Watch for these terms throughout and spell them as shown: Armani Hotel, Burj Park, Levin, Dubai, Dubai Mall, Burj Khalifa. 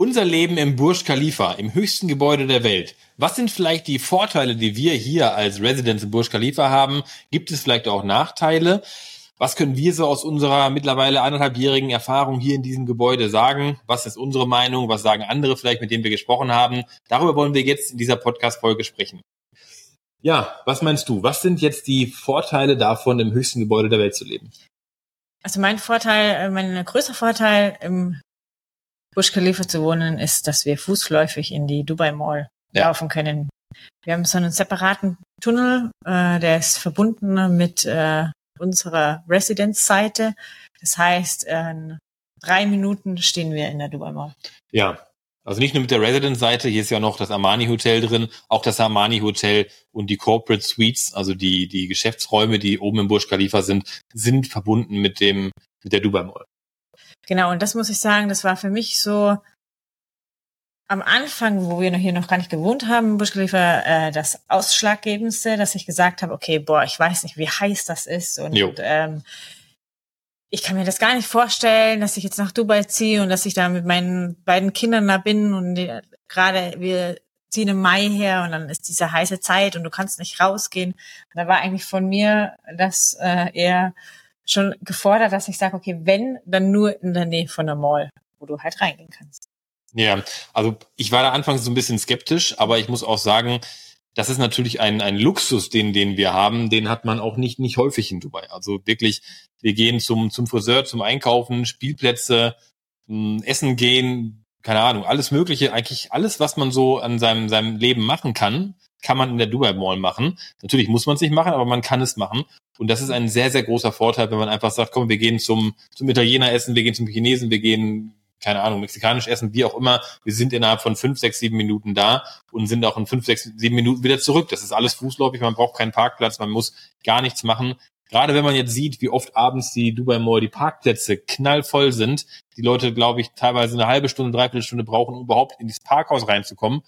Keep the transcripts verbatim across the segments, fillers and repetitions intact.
Unser Leben im Burj Khalifa, im höchsten Gebäude der Welt. Was sind vielleicht die Vorteile, die wir hier als Residents im Burj Khalifa haben? Gibt es vielleicht auch Nachteile? Was können wir so aus unserer mittlerweile anderthalbjährigen Erfahrung hier in diesem Gebäude sagen? Was ist unsere Meinung? Was sagen andere vielleicht, mit denen wir gesprochen haben? Darüber wollen wir jetzt in dieser Podcast-Folge sprechen. Ja, was meinst du? Was sind jetzt die Vorteile davon, im höchsten Gebäude der Welt zu leben? Also mein Vorteil, mein größter Vorteil im Burj Khalifa zu wohnen, ist, dass wir fußläufig in die Dubai Mall ja. laufen können. Wir haben so einen separaten Tunnel, äh, der ist verbunden mit äh, unserer Residence-Seite. Das heißt, in drei Minuten stehen wir in der Dubai Mall. Ja, also nicht nur mit der Residence-Seite, hier ist ja noch das Armani Hotel drin, auch das Armani Hotel und die Corporate Suites, also die die Geschäftsräume, die oben im Burj Khalifa sind, sind verbunden mit dem mit der Dubai Mall. Genau, und das muss ich sagen, das war für mich so am Anfang, wo wir noch hier noch gar nicht gewohnt haben, Burj Khalifa, äh, das Ausschlaggebendste, dass ich gesagt habe, okay, boah, ich weiß nicht, wie heiß das ist und, und ähm, ich kann mir das gar nicht vorstellen, dass ich jetzt nach Dubai ziehe und dass ich da mit meinen beiden Kindern da bin und die, gerade wir ziehen im Mai her und dann ist diese heiße Zeit und du kannst nicht rausgehen. Und da war eigentlich von mir das äh, eher schon gefordert, dass ich sage, okay, wenn, dann nur in der Nähe von der Mall, wo du halt reingehen kannst. Ja, also ich war da anfangs so ein bisschen skeptisch, aber ich muss auch sagen, das ist natürlich ein ein Luxus, den den wir haben, den hat man auch nicht nicht häufig in Dubai. Also wirklich, wir gehen zum zum Friseur, zum Einkaufen, Spielplätze, mh, Essen gehen, keine Ahnung, alles Mögliche, eigentlich alles, was man so an seinem seinem Leben machen kann, kann man in der Dubai Mall machen. Natürlich muss man es nicht machen, aber man kann es machen. Und das ist ein sehr, sehr großer Vorteil, wenn man einfach sagt, komm, wir gehen zum, zum Italiener essen, wir gehen zum Chinesen, wir gehen, keine Ahnung, mexikanisch essen, wie auch immer. Wir sind innerhalb von fünf, sechs, sieben Minuten da und sind auch in fünf, sechs, sieben Minuten wieder zurück. Das ist alles fußläufig, man braucht keinen Parkplatz, man muss gar nichts machen. Gerade wenn man jetzt sieht, wie oft abends die Dubai Mall, die Parkplätze knallvoll sind, die Leute, glaube ich, teilweise eine halbe Stunde, dreiviertel Stunde brauchen, um überhaupt in dieses Parkhaus reinzukommen.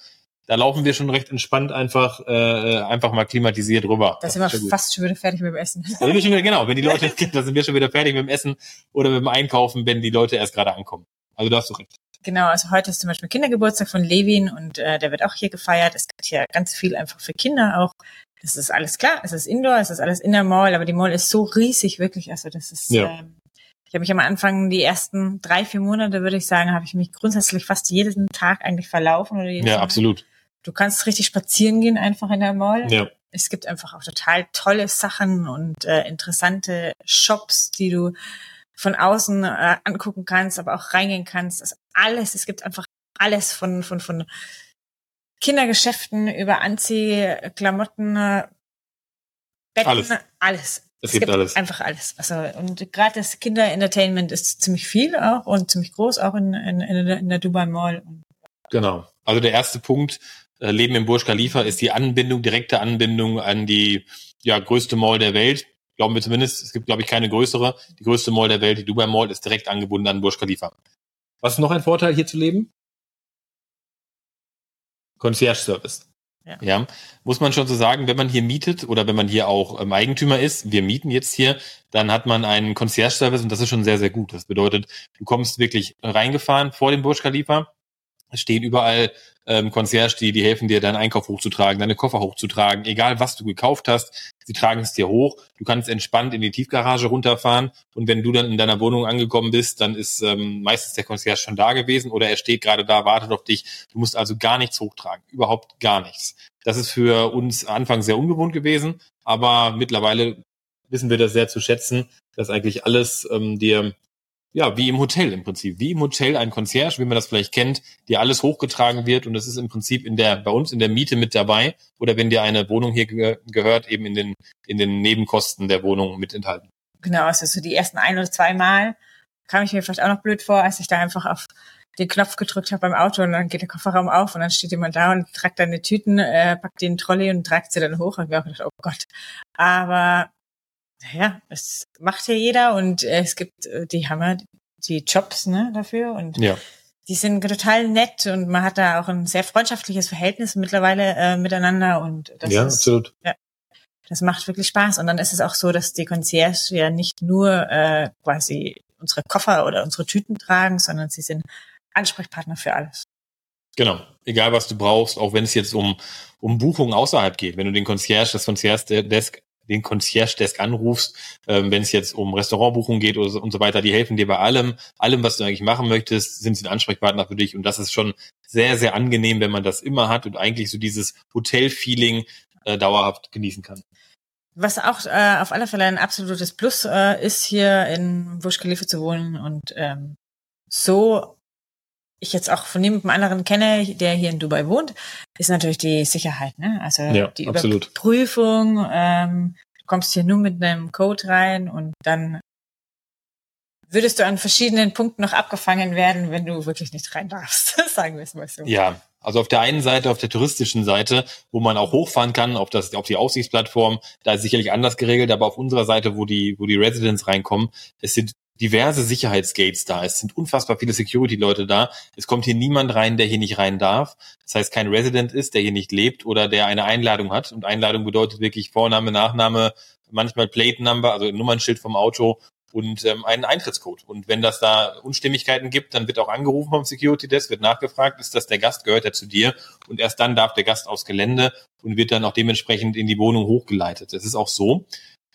Da laufen wir schon recht entspannt einfach äh, einfach mal klimatisiert rüber. Da sind wir fast schon wieder fertig mit dem Essen. Genau, wenn die Leute, da sind wir schon wieder fertig mit dem Essen oder mit dem Einkaufen, wenn die Leute erst gerade ankommen. Also da hast du recht. Genau, also heute ist zum Beispiel Kindergeburtstag von Levin und äh, der wird auch hier gefeiert. Es gibt hier ganz viel einfach für Kinder auch. Das ist alles klar, es ist Indoor, es ist alles in der Mall, aber die Mall ist so riesig, wirklich. Also das ist... Ja. Ähm, Ich habe mich am Anfang, die ersten drei, vier Monate, würde ich sagen, habe ich mich grundsätzlich fast jeden Tag eigentlich verlaufen. Oder jeden ja, Tag. Absolut. Du kannst richtig spazieren gehen einfach in der Mall. Ja. Es gibt einfach auch total tolle Sachen und äh, interessante Shops, die du von außen äh, angucken kannst, aber auch reingehen kannst. Also alles, es gibt einfach alles von von von Kindergeschäften über Anziehklamotten, Betten, alles. alles. Es, es gibt, gibt alles. Einfach alles. Also, und gerade das Kinder-Entertainment ist ziemlich viel auch und ziemlich groß auch in, in, in der Dubai Mall. Genau. Also der erste Punkt, äh, Leben im Burj Khalifa, ist die Anbindung, direkte Anbindung an die ja größte Mall der Welt. Glauben wir zumindest. Es gibt, glaube ich, keine größere. Die größte Mall der Welt, die Dubai Mall, ist direkt angebunden an Burj Khalifa. Was ist noch ein Vorteil, hier zu leben? Concierge-Service. Ja. ja, muss man schon so sagen, wenn man hier mietet oder wenn man hier auch ähm, Eigentümer ist, wir mieten jetzt hier, dann hat man einen Concierge-Service und das ist schon sehr, sehr gut. Das bedeutet, du kommst wirklich reingefahren vor dem Burj Khalifa, es stehen überall ähm, Concierge, die, die helfen dir, deinen Einkauf hochzutragen, deine Koffer hochzutragen, egal was du gekauft hast, sie tragen es dir hoch, du kannst entspannt in die Tiefgarage runterfahren und wenn du dann in deiner Wohnung angekommen bist, dann ist ähm, meistens der Concierge schon da gewesen oder er steht gerade da, wartet auf dich, du musst also gar nichts hochtragen, überhaupt gar nichts. Das ist für uns anfangs sehr ungewohnt gewesen, aber mittlerweile wissen wir das sehr zu schätzen, dass eigentlich alles ähm, dir, ja, wie im Hotel im Prinzip, wie im Hotel ein Concierge, wie man das vielleicht kennt, dir alles hochgetragen wird und das ist im Prinzip in der bei uns in der Miete mit dabei oder wenn dir eine Wohnung hier ge- gehört, eben in den in den Nebenkosten der Wohnung mit enthalten. Genau, also so die ersten ein oder zwei Mal kam ich mir vielleicht auch noch blöd vor, als ich da einfach auf den Knopf gedrückt habe beim Auto und dann geht der Kofferraum auf und dann steht jemand da und tragt deine Tüten, äh, packt den Trolley und tragt sie dann hoch. Und ich habe gedacht, oh Gott. Aber naja, es macht ja jeder und äh, es gibt, äh, die haben ja die Jobs ne dafür und ja. Die sind total nett und man hat da auch ein sehr freundschaftliches Verhältnis mittlerweile äh, miteinander und das ja, ist, absolut. Ja, das macht wirklich Spaß und dann ist es auch so, dass die Concierge ja nicht nur äh, quasi unsere Koffer oder unsere Tüten tragen, sondern sie sind Ansprechpartner für alles. Genau, egal was du brauchst, auch wenn es jetzt um, um Buchungen außerhalb geht. Wenn du den Concierge, das Concierge-Desk, den Concierge-Desk anrufst, ähm, wenn es jetzt um Restaurantbuchungen geht oder so, und so weiter, die helfen dir bei allem, allem, was du eigentlich machen möchtest, sind sie ein Ansprechpartner für dich. Und das ist schon sehr, sehr angenehm, wenn man das immer hat und eigentlich so dieses Hotel-Feeling äh, dauerhaft genießen kann. Was auch äh, auf alle Fälle ein absolutes Plus äh, ist, hier in Burj Khalifa zu wohnen und ähm, so ich jetzt auch von jemandem anderen kenne, der hier in Dubai wohnt, ist natürlich die Sicherheit, ne? Also ja, die absolut. Überprüfung, ähm, du kommst hier nur mit einem Code rein und dann würdest du an verschiedenen Punkten noch abgefangen werden, wenn du wirklich nicht rein darfst, sagen wir es mal so. Ja, also auf der einen Seite, auf der touristischen Seite, wo man auch hochfahren kann, auf das, auf die Aussichtsplattform, da ist sicherlich anders geregelt, aber auf unserer Seite, wo die, wo die Residents reinkommen, es sind diverse Sicherheitsgates da. Es sind unfassbar viele Security-Leute da. Es kommt hier niemand rein, der hier nicht rein darf. Das heißt, kein Resident ist, der hier nicht lebt oder der eine Einladung hat. Und Einladung bedeutet wirklich Vorname, Nachname, manchmal Plate-Number, also Nummernschild vom Auto und ähm, einen Eintrittscode. Und wenn das da Unstimmigkeiten gibt, dann wird auch angerufen vom Security-Desk, wird nachgefragt, ist das der Gast, gehört er zu dir? Und erst dann darf der Gast aufs Gelände und wird dann auch dementsprechend in die Wohnung hochgeleitet. Das ist auch so,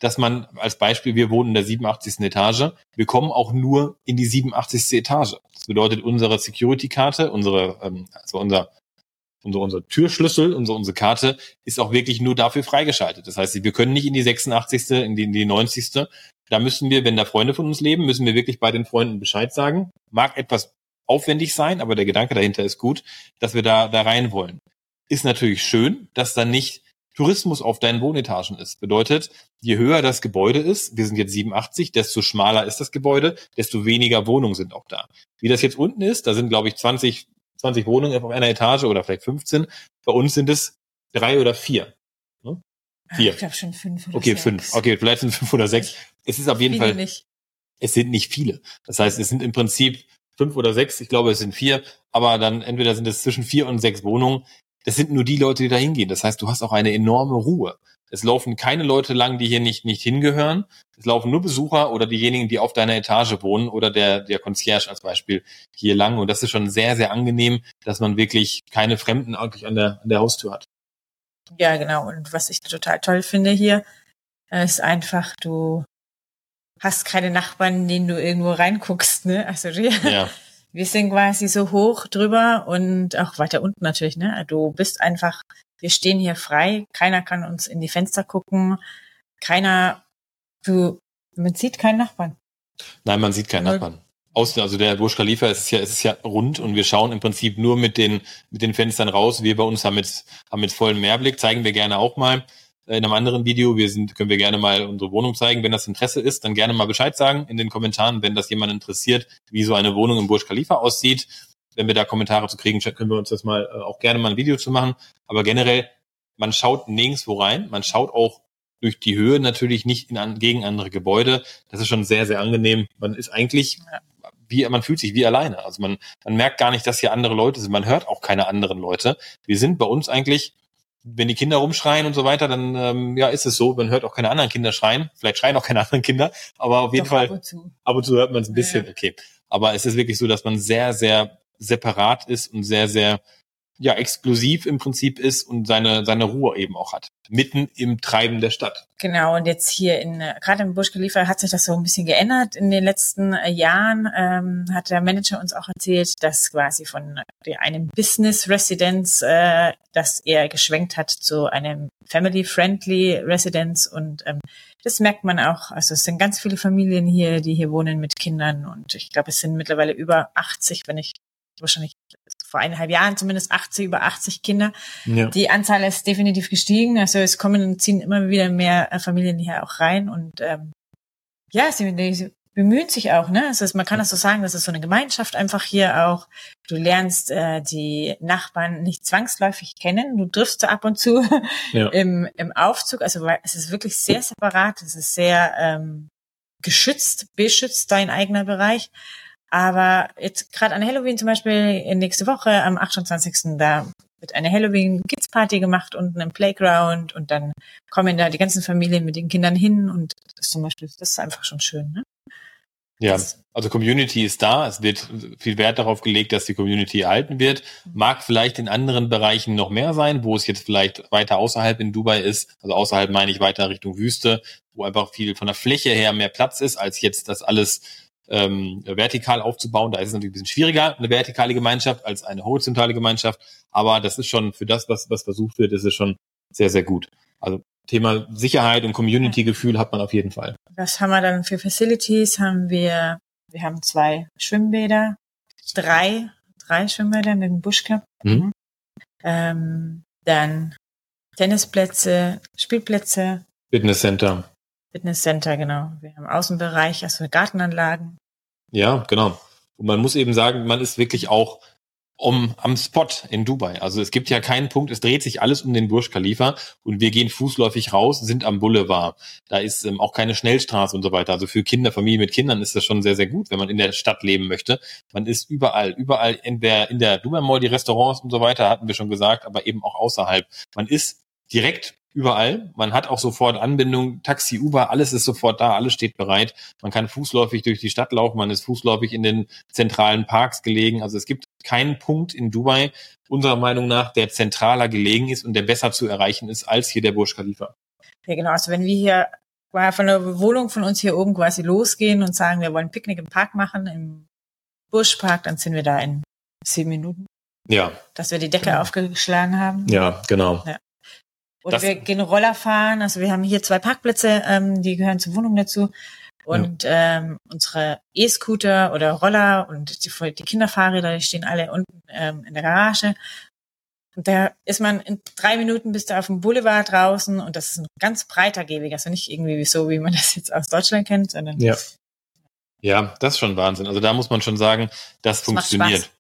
dass man, als Beispiel, wir wohnen in der siebenundachtzigsten Etage, wir kommen auch nur in die siebenundachtzigste Etage. Das bedeutet, unsere Security-Karte, unsere, also unser, unser, unser Türschlüssel, unsere, unsere Karte ist auch wirklich nur dafür freigeschaltet. Das heißt, wir können nicht in die sechsundachtzigste, in die, in die neunzigste. Da müssen wir, wenn da Freunde von uns leben, müssen wir wirklich bei den Freunden Bescheid sagen. Mag etwas aufwendig sein, aber der Gedanke dahinter ist gut, dass wir da, da rein wollen. Ist natürlich schön, dass da nicht Tourismus auf deinen Wohnetagen ist. Bedeutet, je höher das Gebäude ist, wir sind jetzt siebenundachtzig, desto schmaler ist das Gebäude, desto weniger Wohnungen sind auch da. Wie das jetzt unten ist, da sind, glaube ich, zwanzig, zwanzig Wohnungen auf einer Etage oder vielleicht fünfzehn. Bei uns sind es drei oder vier. Ne? Vier. Ich glaube schon fünf oder okay, sechs. Fünf. Okay, vielleicht sind es fünf oder sechs. Es ist auf jeden Fall, nicht. Es sind nicht viele. Das heißt, es sind im Prinzip fünf oder sechs, ich glaube, es sind vier, aber dann entweder sind es zwischen vier und sechs Wohnungen. Das sind nur die Leute, die da hingehen. Das heißt, du hast auch eine enorme Ruhe. Es laufen keine Leute lang, die hier nicht nicht hingehören. Es laufen nur Besucher oder diejenigen, die auf deiner Etage wohnen oder der der Concierge als Beispiel hier lang. Und das ist schon sehr, sehr angenehm, dass man wirklich keine Fremden eigentlich an der an der Haustür hat. Ja, genau. Und was ich total toll finde hier, ist einfach, du hast keine Nachbarn, denen du irgendwo reinguckst, ne? Also ja. Wir sind quasi so hoch drüber und auch weiter unten natürlich, ne? Du bist einfach, wir stehen hier frei, keiner kann uns in die Fenster gucken, keiner, du, man sieht keinen Nachbarn. Nein, man sieht keinen Nachbarn. Außen, also der Burj Khalifa, es ist ja, es ist ja rund und wir schauen im Prinzip nur mit den, mit den Fenstern raus. Wir bei uns haben jetzt, haben jetzt vollen Mehrblick, zeigen wir gerne auch mal. In einem anderen Video, wir sind, können wir gerne mal unsere Wohnung zeigen. Wenn das Interesse ist, dann gerne mal Bescheid sagen in den Kommentaren, wenn das jemand interessiert, wie so eine Wohnung im Burj Khalifa aussieht. Wenn wir da Kommentare zu kriegen, können wir uns das mal auch gerne mal ein Video zu machen. Aber generell, man schaut nirgendwo rein. Man schaut auch durch die Höhe natürlich nicht in an, gegen andere Gebäude. Das ist schon sehr, sehr angenehm. Man ist eigentlich, wie, man fühlt sich wie alleine. Also man, man merkt gar nicht, dass hier andere Leute sind. Man hört auch keine anderen Leute. Wir sind bei uns eigentlich, wenn die Kinder rumschreien und so weiter, dann ähm, ja, ist es so, man hört auch keine anderen Kinder schreien. Vielleicht schreien auch keine anderen Kinder, aber auf jeden Doch, Fall ab und zu, ab und zu hört man es ein bisschen. Ja. Okay, aber es ist wirklich so, dass man sehr, sehr separat ist und sehr, sehr ja exklusiv im Prinzip ist und seine seine Ruhe eben auch hat, mitten im Treiben der Stadt. Genau, und jetzt hier in gerade im Burj Khalifa hat sich das so ein bisschen geändert in den letzten äh, Jahren. Ähm, hat der Manager uns auch erzählt, dass quasi von äh, einem Business Residence, äh, dass er geschwenkt hat zu einem Family-Friendly Residence und ähm, das merkt man auch. Also es sind ganz viele Familien hier, die hier wohnen mit Kindern und ich glaube, es sind mittlerweile über achtzig, wenn ich wahrscheinlich vor eineinhalb Jahren zumindest achtzig, über achtzig Kinder. Ja. Die Anzahl ist definitiv gestiegen. Also es kommen und ziehen immer wieder mehr Familien hier auch rein. Und ähm, ja, sie, sie bemühen sich auch, ne? Also man kann das so sagen, das ist so eine Gemeinschaft einfach hier auch. Du lernst äh, die Nachbarn nicht zwangsläufig kennen. Du triffst sie ab und zu ja. im, im Aufzug. Also es ist wirklich sehr separat. Es ist sehr ähm, geschützt, beschützt dein eigener Bereich. Aber jetzt gerade an Halloween zum Beispiel, nächste Woche am achtundzwanzigsten da wird eine Halloween-Kids-Party gemacht unten im Playground und dann kommen da die ganzen Familien mit den Kindern hin und das zum Beispiel, das ist einfach schon schön, ne? Ja, also Community ist da. Es wird viel Wert darauf gelegt, dass die Community erhalten wird. Mag vielleicht in anderen Bereichen noch mehr sein, wo es jetzt vielleicht weiter außerhalb in Dubai ist. Also außerhalb meine ich weiter Richtung Wüste, wo einfach viel von der Fläche her mehr Platz ist, als jetzt das alles ähm, vertikal aufzubauen. Da ist es natürlich ein bisschen schwieriger, eine vertikale Gemeinschaft als eine horizontale Gemeinschaft. Aber das ist schon für das, was, was versucht wird, ist es schon sehr, sehr gut. Also Thema Sicherheit und Community-Gefühl hat man auf jeden Fall. Was haben wir dann für Facilities? Haben wir, wir haben zwei Schwimmbäder, drei, drei Schwimmbäder mit dem Busch Cup. Mhm. Ähm, dann Tennisplätze, Spielplätze. Fitnesscenter. Fitnesscenter, genau. Wir haben Außenbereich, also Gartenanlagen. Ja, genau. Und man muss eben sagen, man ist wirklich auch um am Spot in Dubai. Also es gibt ja keinen Punkt, es dreht sich alles um den Burj Khalifa und wir gehen fußläufig raus, sind am Boulevard. Da ist ähm, auch keine Schnellstraße und so weiter. Also für Kinder, Familie mit Kindern ist das schon sehr, sehr gut, wenn man in der Stadt leben möchte. Man ist überall, überall in der in der Dubai Mall, die Restaurants und so weiter, hatten wir schon gesagt, aber eben auch außerhalb. Man ist direkt überall. Man hat auch sofort Anbindung, Taxi, Uber, alles ist sofort da, alles steht bereit. Man kann fußläufig durch die Stadt laufen, man ist fußläufig in den zentralen Parks gelegen. Also es gibt keinen Punkt in Dubai, unserer Meinung nach, der zentraler gelegen ist und der besser zu erreichen ist, als hier der Burj Khalifa. Ja genau, also wenn wir hier von der Wohnung von uns hier oben quasi losgehen und sagen, wir wollen Picknick im Park machen, im Burj Park, dann sind wir da in zehn Minuten. Ja. Dass wir die Decke genau. aufgeschlagen haben. Ja, genau. Ja. Oder wir gehen Roller fahren, also wir haben hier zwei Parkplätze, ähm, die gehören zur Wohnung dazu und ja. ähm, unsere E-Scooter oder Roller und die, die Kinderfahrräder, die stehen alle unten ähm, in der Garage und da ist man in drei Minuten bis da auf dem Boulevard draußen und das ist ein ganz breiter Gehweg, also nicht irgendwie so, wie man das jetzt aus Deutschland kennt, sondern... Ja, ja das ist schon Wahnsinn, also da muss man schon sagen, das, das funktioniert.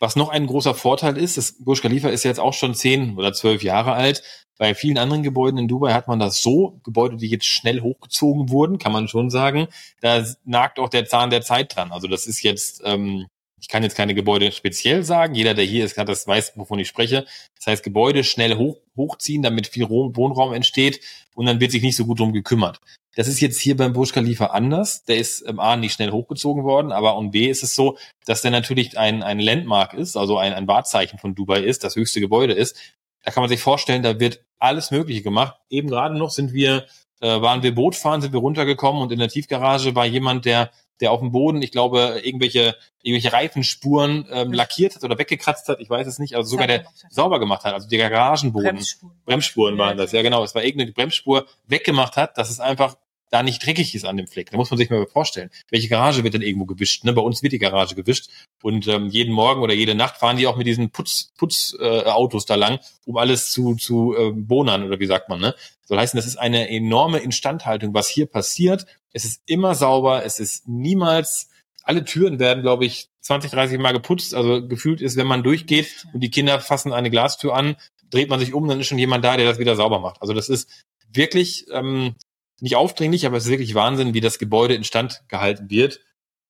Was noch ein großer Vorteil ist, das Burj Khalifa ist jetzt auch schon zehn oder zwölf Jahre alt. Bei vielen anderen Gebäuden in Dubai hat man das so, Gebäude, die jetzt schnell hochgezogen wurden, kann man schon sagen, da nagt auch der Zahn der Zeit dran. Also das ist jetzt, ähm, ich kann jetzt keine Gebäude speziell sagen, jeder, der hier ist, hat das weiß, wovon ich spreche. Das heißt, Gebäude schnell hoch, hochziehen, damit viel Wohnraum entsteht und dann wird sich nicht so gut drum gekümmert. Das ist jetzt hier beim Burj Khalifa anders. Der ist ähm, A, nicht schnell hochgezogen worden, aber und B ist es so, dass der natürlich ein, ein Landmark ist, also ein, ein Wahrzeichen von Dubai ist, das höchste Gebäude ist. Da kann man sich vorstellen, da wird alles Mögliche gemacht. Eben gerade noch sind wir, äh, waren wir Boot fahren, sind wir runtergekommen und in der Tiefgarage war jemand, der der auf dem Boden, ich glaube, irgendwelche irgendwelche Reifenspuren ähm, lackiert hat oder weggekratzt hat, ich weiß es nicht, also sogar der sauber gemacht hat, also der Garagenboden. Bremsspuren, Bremsspuren waren das, ja genau, es war irgendeine Bremsspur weggemacht hat, dass es einfach da nicht dreckig ist an dem Fleck. Da muss man sich mal vorstellen, welche Garage wird denn irgendwo gewischt? Ne? Bei uns wird die Garage gewischt und ähm, jeden Morgen oder jede Nacht fahren die auch mit diesen Putz, Putz, äh, Autos da lang, um alles zu, zu äh, bonern oder wie sagt man. Ne? Soll heißen, das ist eine enorme Instandhaltung, was hier passiert. Es ist immer sauber, es ist niemals, alle Türen werden, glaube ich, zwanzig, dreißig Mal geputzt, also gefühlt ist, wenn man durchgeht und die Kinder fassen eine Glastür an, dreht man sich um, dann ist schon jemand da, der das wieder sauber macht. Also das ist wirklich... Ähm, nicht aufdringlich, aber es ist wirklich Wahnsinn, wie das Gebäude instand gehalten wird.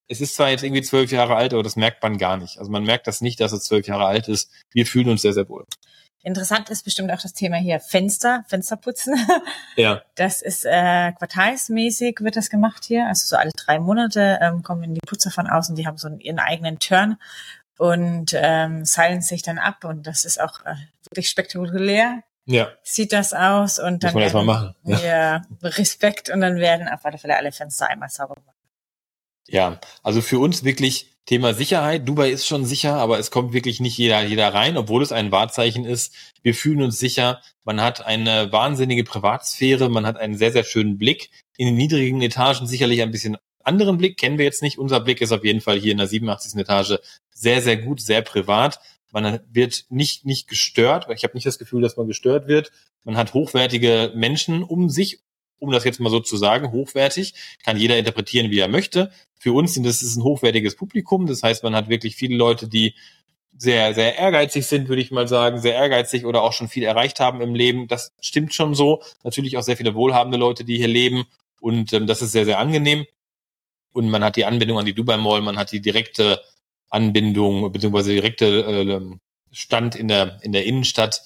Es ist zwar jetzt irgendwie zwölf Jahre alt, aber das merkt man gar nicht. Also man merkt das nicht, dass es zwölf Jahre alt ist. Wir fühlen uns sehr, sehr wohl. Interessant ist bestimmt auch das Thema hier Fenster, Fensterputzen. Ja. Das ist äh, quartalsmäßig wird das gemacht hier. Also so alle drei Monate ähm, kommen die Putzer von außen, die haben so einen, ihren eigenen Turn und ähm, seilen sich dann ab. Und das ist auch äh, wirklich spektakulär. Ja. Sieht das aus und dann werden machen. Ja. Ja, Respekt und dann werden auf alle Fälle alle Fenster einmal sauber gemacht. Ja, also für uns wirklich Thema Sicherheit. Dubai ist schon sicher, aber es kommt wirklich nicht jeder jeder rein, obwohl es ein Wahrzeichen ist. Wir fühlen uns sicher. Man hat eine wahnsinnige Privatsphäre, man hat einen sehr, sehr schönen Blick. In den niedrigen Etagen sicherlich ein bisschen anderen Blick, kennen wir jetzt nicht. Unser Blick ist auf jeden Fall hier in der siebenundachtzigsten Etage sehr, sehr gut, sehr privat. Man wird nicht nicht gestört, weil ich habe nicht das Gefühl, dass man gestört wird. Man hat hochwertige Menschen um sich, um das jetzt mal so zu sagen, hochwertig. Kann jeder interpretieren, wie er möchte. Für uns sind das ist ein hochwertiges Publikum. Das heißt, man hat wirklich viele Leute, die sehr, sehr ehrgeizig sind, würde ich mal sagen, sehr ehrgeizig oder auch schon viel erreicht haben im Leben. Das stimmt schon so. Natürlich auch sehr viele wohlhabende Leute, die hier leben. Und ähm, das ist sehr, sehr angenehm. Und man hat die Anbindung an die Dubai Mall, man hat die direkte Anbindung beziehungsweise direkte äh, Stand in der in der Innenstadt.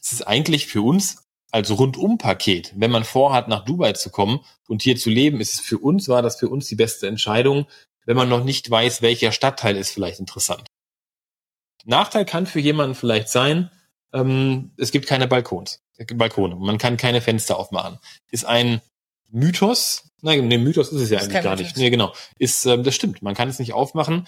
Es ist eigentlich für uns als Rundumpaket, wenn man vorhat, nach Dubai zu kommen und hier zu leben, ist es für uns, war das für uns die beste Entscheidung, wenn man noch nicht weiß, welcher Stadtteil ist vielleicht interessant. Nachteil kann für jemanden vielleicht sein, ähm, es gibt keine Balkons, Balkone, man kann keine Fenster aufmachen. Ist ein Mythos, nein, nee, Mythos ist es ja das eigentlich gar nicht. Nee, genau. Ist, ähm, das stimmt, man kann es nicht aufmachen.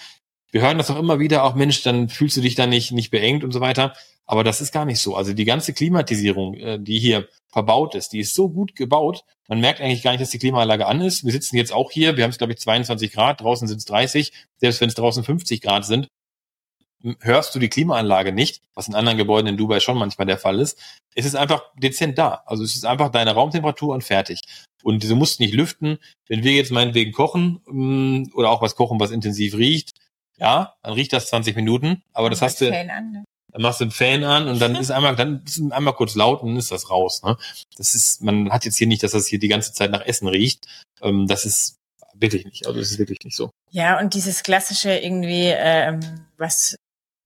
Wir hören das auch immer wieder, auch Mensch, dann fühlst du dich da nicht, nicht beengt und so weiter. Aber das ist gar nicht so. Also die ganze Klimatisierung, die hier verbaut ist, die ist so gut gebaut, man merkt eigentlich gar nicht, dass die Klimaanlage an ist. Wir sitzen jetzt auch hier, wir haben es, glaube ich, zweiundzwanzig Grad, draußen sind es dreißig, selbst wenn es draußen fünfzig Grad sind, hörst du die Klimaanlage nicht, was in anderen Gebäuden in Dubai schon manchmal der Fall ist. Es ist einfach dezent da. Also es ist einfach deine Raumtemperatur und fertig. Und du musst nicht lüften. Wenn wir jetzt meinetwegen kochen oder auch was kochen, was intensiv riecht, ja, dann riecht das zwanzig Minuten, aber das hast du, dann machst du einen Fan an und dann ist einmal, dann ist einmal kurz laut und dann ist das raus, ne? Das ist, man hat jetzt hier nicht, dass das hier die ganze Zeit nach Essen riecht. Ähm, das ist wirklich nicht, also das ist wirklich nicht so. Ja, und dieses klassische irgendwie, ähm, was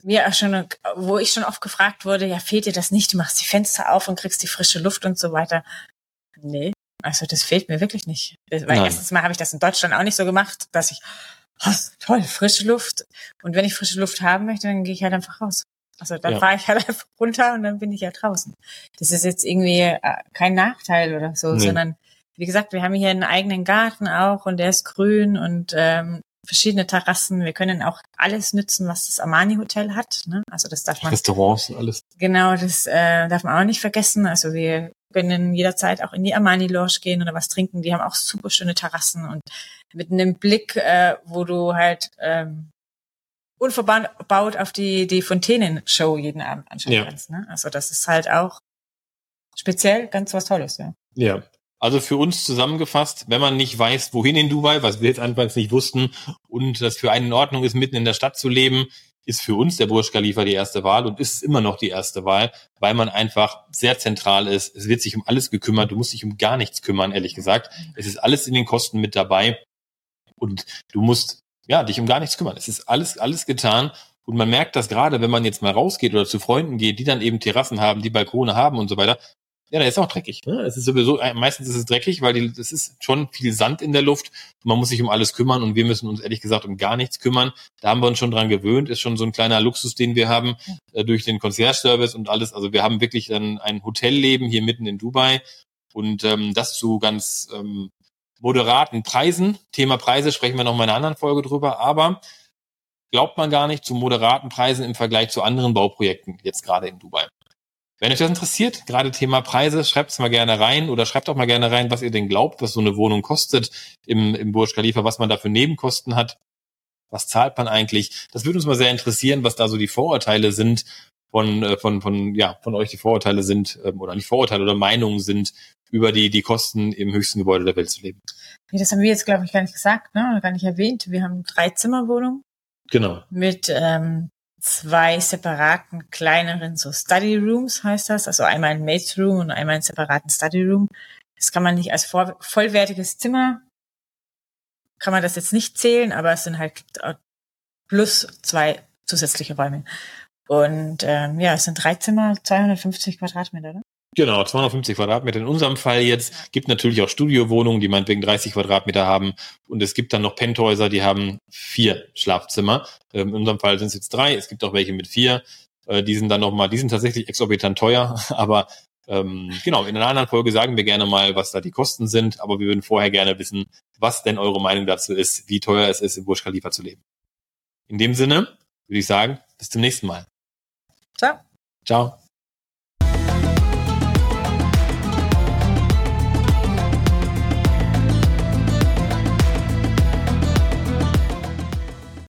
mir auch schon, wo ich schon oft gefragt wurde, ja, fehlt dir das nicht, du machst die Fenster auf und kriegst die frische Luft und so weiter. Nee, also das fehlt mir wirklich nicht. Weil Nein. Erstens mal habe ich das in Deutschland auch nicht so gemacht, dass ich, oh, toll, frische Luft. Und wenn ich frische Luft haben möchte, dann gehe ich halt einfach raus. Also dann ja. fahre ich halt einfach runter und dann bin ich ja draußen. Das ist jetzt irgendwie kein Nachteil oder so, nee. Sondern wie gesagt, wir haben hier einen eigenen Garten auch und der ist grün und ähm, verschiedene Terrassen. Wir können auch alles nützen, was das Armani Hotel hat. Ne? Also das darf man. Restaurants und alles. Genau, das äh, darf man auch nicht vergessen. Also wir können jederzeit auch in die Armani Lounge gehen oder was trinken. Die haben auch super schöne Terrassen und mit einem Blick, äh, wo du halt ähm, unverbaut auf die die Fontänen-Show jeden Abend anschauen ja. kannst. Ne? Also das ist halt auch speziell ganz was Tolles. Ja. ja, also für uns zusammengefasst, wenn man nicht weiß, wohin in Dubai, was wir jetzt anfangs nicht wussten und das für einen in Ordnung ist, mitten in der Stadt zu leben, ist für uns der Burj Khalifa die erste Wahl und ist immer noch die erste Wahl, weil man einfach sehr zentral ist. Es wird sich um alles gekümmert. Du musst dich um gar nichts kümmern, ehrlich gesagt. Es ist alles in den Kosten mit dabei und du musst ja dich um gar nichts kümmern. Es ist alles alles getan und man merkt das gerade, wenn man jetzt mal rausgeht oder zu Freunden geht, die dann eben Terrassen haben, die Balkone haben und so weiter. Ja, da ist auch dreckig. Ne? Es ist sowieso, meistens ist es dreckig, weil die, es ist schon viel Sand in der Luft. Man muss sich um alles kümmern und wir müssen uns ehrlich gesagt um gar nichts kümmern. Da haben wir uns schon dran gewöhnt. Ist schon so ein kleiner Luxus, den wir haben äh, durch den Concierge-Service und alles. Also wir haben wirklich dann ein Hotelleben hier mitten in Dubai und ähm, das zu ganz ähm, moderaten Preisen. Thema Preise sprechen wir noch mal in einer anderen Folge drüber, aber glaubt man gar nicht, zu moderaten Preisen im Vergleich zu anderen Bauprojekten jetzt gerade in Dubai. Wenn euch das interessiert, gerade Thema Preise, schreibt es mal gerne rein oder schreibt auch mal gerne rein, was ihr denn glaubt, was so eine Wohnung kostet im, im Burj Khalifa, was man da für Nebenkosten hat, was zahlt man eigentlich. Das würde uns mal sehr interessieren, was da so die Vorurteile sind von, von, von, ja, von euch die Vorurteile sind oder nicht Vorurteile oder Meinungen sind über die, die Kosten im höchsten Gebäude der Welt zu leben. Nee, das haben wir jetzt, glaube ich, gar nicht gesagt, ne? Gar nicht erwähnt. Wir haben drei Zimmerwohnungen. Genau. Mit, ähm, zwei separaten, kleineren, so Study Rooms heißt das, also einmal ein Maid's Room und einmal einen separaten Study Room. Das kann man nicht als vor- vollwertiges Zimmer, kann man das jetzt nicht zählen, aber es sind halt plus zwei zusätzliche Räume. Und ähm, ja, es sind drei Zimmer, zweihundertfünfzig Quadratmeter, oder? Genau, zweihundertfünfzig Quadratmeter in unserem Fall jetzt. Gibt natürlich auch Studiowohnungen, die meinetwegen dreißig Quadratmeter haben. Und es gibt dann noch Penthäuser, die haben vier Schlafzimmer. In unserem Fall sind es jetzt drei. Es gibt auch welche mit vier. Die sind dann nochmal, die sind tatsächlich exorbitant teuer. Aber ähm, genau, in einer anderen Folge sagen wir gerne mal, was da die Kosten sind. Aber wir würden vorher gerne wissen, was denn eure Meinung dazu ist, wie teuer es ist, im Burj Khalifa zu leben. In dem Sinne würde ich sagen, bis zum nächsten Mal. Ciao. Ciao.